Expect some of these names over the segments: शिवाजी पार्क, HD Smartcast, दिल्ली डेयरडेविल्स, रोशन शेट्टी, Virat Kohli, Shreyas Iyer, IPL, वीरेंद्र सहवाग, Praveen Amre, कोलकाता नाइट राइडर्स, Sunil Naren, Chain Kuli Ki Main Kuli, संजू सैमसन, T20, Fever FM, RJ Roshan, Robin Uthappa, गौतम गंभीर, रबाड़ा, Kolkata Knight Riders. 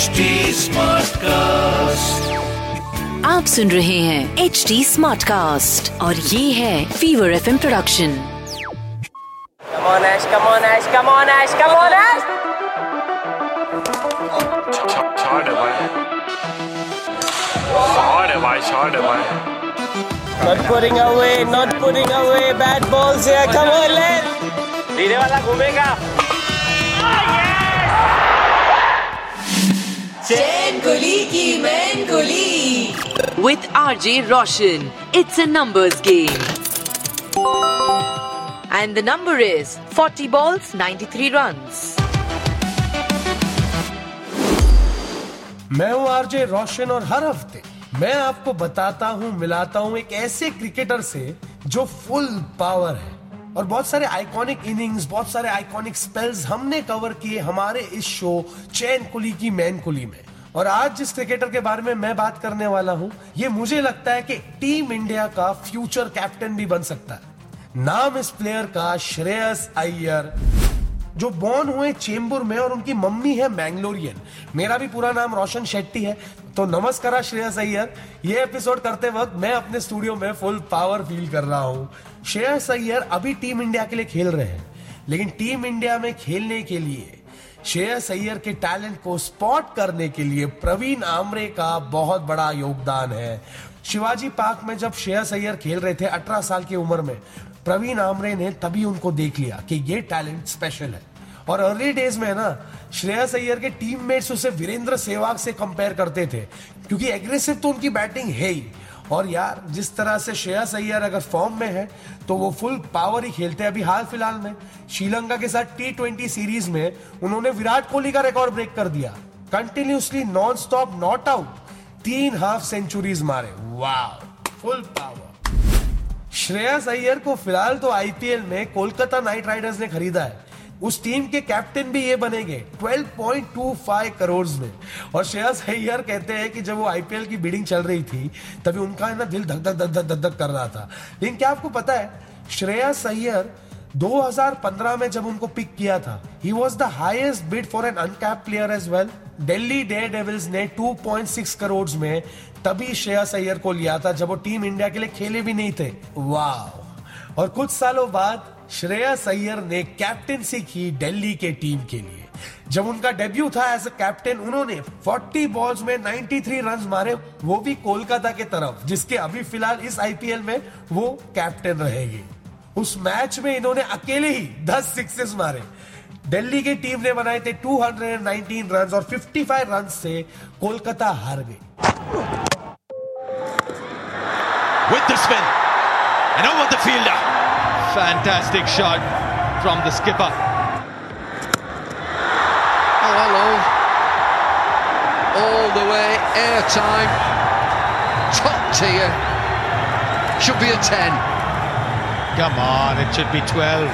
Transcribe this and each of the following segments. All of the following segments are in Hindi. HD Smartcast। आप सुन रहे हैं HD Smartcast और ये है Fever FM production. Come on Ash, come on Ash, come on Ash, come on Ash। Short है भाई। Not putting away, bad balls here, come on let's। धीरे वाला घूमेगा। Chain Kuli Ki Main Kuli with RJ Roshan. It's a numbers game. And the number is 40 balls, 93 runs. मैं हूँ RJ Roshan और हर हफ्ते मैं आपको बताता हूँ, मिलाता हूँ एक ऐसे क्रिकेटर से जो फुल पावर है। और बहुत सारे आइकॉनिक इनिंग्स, बहुत सारे आइकॉनिक स्पेल्स हमने कवर किए हमारे इस शो चैन कुली की मैन कुली में। और आज जिस क्रिकेटर के बारे में मैं बात करने वाला हूं, ये मुझे लगता है कि टीम इंडिया का फ्यूचर कैप्टन भी बन सकता है। नाम इस प्लेयर का श्रेयस अय्यर, जो बॉर्न हुए चेंबूर में और उनकी मम्मी है मैंगलोरियन। मेरा भी पूरा नाम रोशन शेट्टी है, तो नमस्कार श्रेयस अय्यर। ये एपिसोड करते वक्त मैं अपने स्टूडियो में फुल पावर फील कर रहा हूं। श्रेयस अय्यर अभी टीम इंडिया के लिए खेल रहे हैं, लेकिन टीम इंडिया में खेलने के लिए श्रेयस अय्यर के टैलेंट को स्पॉट करने के लिए प्रवीण आमरे का बहुत बड़ा योगदान है। शिवाजी पार्क में जब श्रेयस अय्यर खेल रहे थे 18 साल की उम्र में, प्रवीण आमरे ने तभी उनको देख लिया कि ये टैलेंट स्पेशल है। और अर्ली डेज में ना श्रेयस अय्यर के टीममेट्स उसे वीरेंद्र सहवाग से कंपेयर करते थे, क्योंकि एग्रेसिव तो उनकी बैटिंग है ही। और यार, जिस तरह से श्रेयस अय्यर अगर फॉर्म में है तो वो फुल पावर ही खेलते हैं। अभी हाल फिलहाल में श्रीलंका के साथ T20 सीरीज में उन्होंने विराट कोहली का रिकॉर्ड ब्रेक कर दिया। Continuously non stop not out 3 half centuries मारे। Wow, full power. Shreyas Iyer को फिलहाल तो आईपीएल में कोलकाता नाइट राइडर्स ने खरीदा है। उस टीम के कैप्टन भी ये बनेंगे 12.25 करोड़ में। और श्रेयस अय्यर कहते हैं कि जब वो आईपीएल की बिडिंग चल रही थी तभी उनका ना दिल धक धक धक धक कर रहा था। लेकिन क्या आपको पता है, श्रेयस अय्यर 2015 में जब उनको पिक किया था, he was the highest bid for an uncapped player as well. दिल्ली डेयरडेविल्स ने 2.6 करोड़ में तभी श्रेयस अय्यर को लिया था जब वो टीम इंडिया के लिए खेले भी नहीं थे। वाव। और कुछ सालों बाद श्रेयस अय्यर ने कैप्टेंसी की दिल्ली के टीम के लिए। जब उनका डेब्यू था एज अ कैप्टन, उन्होंने 40 बॉल्स में 93 रन मारे, वो भी कोलकाता के तरफ, जिसके अभी फिलहाल इस आईपीएल में वो कैप्टन रहेगी। उस मैच में इन्होंने अकेले ही 10 सिक्सेस मारे। दिल्ली की टीम ने बनाए थे 219 रन और 55 रन से कोलकाता हार गई। With the spin and over the fielder, fantastic shot from the skipper. Hello, all the way airtime, top tier, should be a 10. Come on, it should be 12.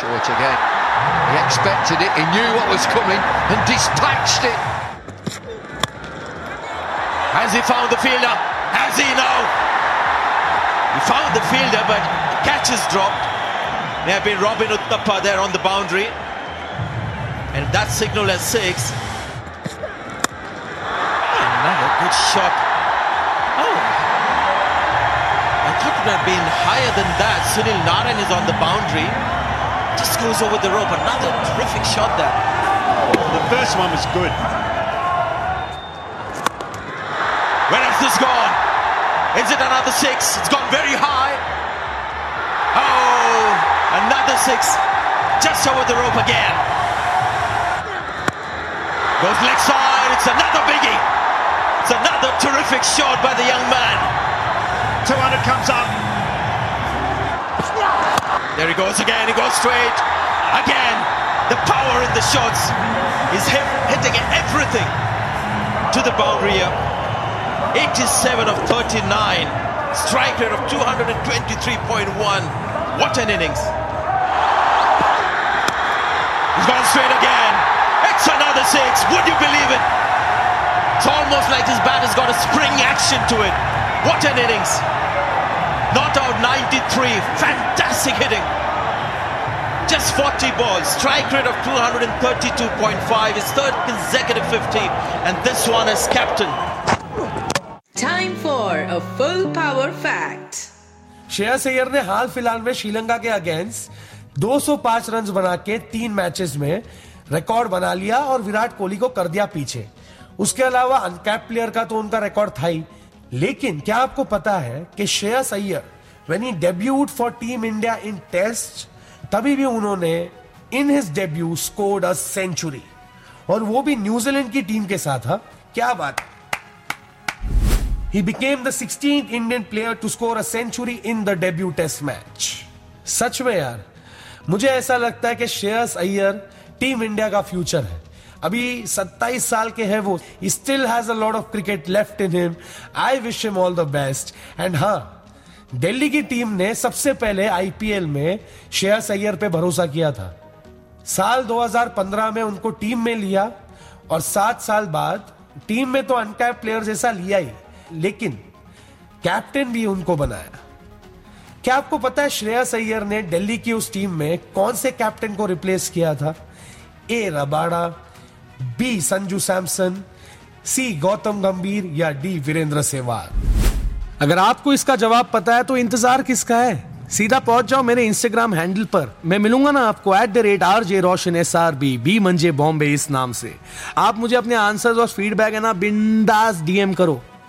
Short again. He expected it. He knew what was coming and dispatched it. Has he found the fielder? Has he now? He found the fielder, but the catch is dropped. There have been Robin Uthappa there on the boundary. And that signal as 6. Another good shot. Oh, I thought it would have been higher than that. Sunil Naren is on the boundary. Just goes over the rope. Another terrific shot there. The first one was good. Where has this gone? Is it another 6? It's gone very high. Oh, another 6. Just over the rope again. Goes leg side. It's another biggie. It's another terrific shot by the young man. 200 comes up. There he goes again. He goes straight. Again, the power in the shots is him hitting everything to the boundary here. 87 of 39, strike rate of 223.1. What an innings. He's gone straight again. It's another 6. Would you believe it? It's almost like his bat has got a spring action to it. What an innings. Not out 93. Fantastic hitting. Just 40 balls, strike rate of 232.5, his third consecutive 50, and this one is captain. Time for a full power fact. Shreyas Iyer ने हाल फिलहाल में श्रीलंका के अगेंस्ट 205 रन बना के 3 मैचेस में रिकॉर्ड बना लिया और विराट कोहली को कर दिया पीछे. उसके अलावा अनकैप्ड प्लेयर का तो उनका रिकॉर्ड था ही. लेकिन क्या आपको पता है कि Shreyas Iyer when he debuted for team India in test, तभी भी उन्होंने in his debut scored a century, और वो भी न्यूजीलैंड की टीम के साथ. हा, क्या बात. He became the 16th Indian player to score a century in the debut test match. सच में यार, मुझे ऐसा लगता है कि श्रेयस अय्यर टीम इंडिया का फ्यूचर है. अभी 27 साल के हैं वो. He still has a lot of cricket left in him. I wish him all the best. And हाँ, दिल्ली की टीम ने सबसे पहले IPL में श्रेयस अय्यर पे भरोसा किया था. साल 2015 में उनको टीम में लिया और 7 साल बाद टीम में तो अनकैप्ड प्लेयर जैसा लिया ही, लेकिन कैप्टन भी उनको बनाया. क्या आपको पता है श्रेयस अय्यर ने दिल्ली की उस टीम में कौन से कैप्टन को रिप्लेस किया था? A रबाड़ा, B संजू सैमसन, C गौतम गंभीर या डी वीरेंद्र सहवाग. अगर आपको इसका जवाब पता है तो इंतजार किसका है? सीधा पहुंच जाओ मेरे इंस्टाग्राम हैंडल पर. मैं मिलूंगा ना आपको @RJ Roshan SRB बी मंजे बॉम्बे इस नाम से. आप मुझे अपने आंसर्स और फीडबैक है ना बिंदास DM करो.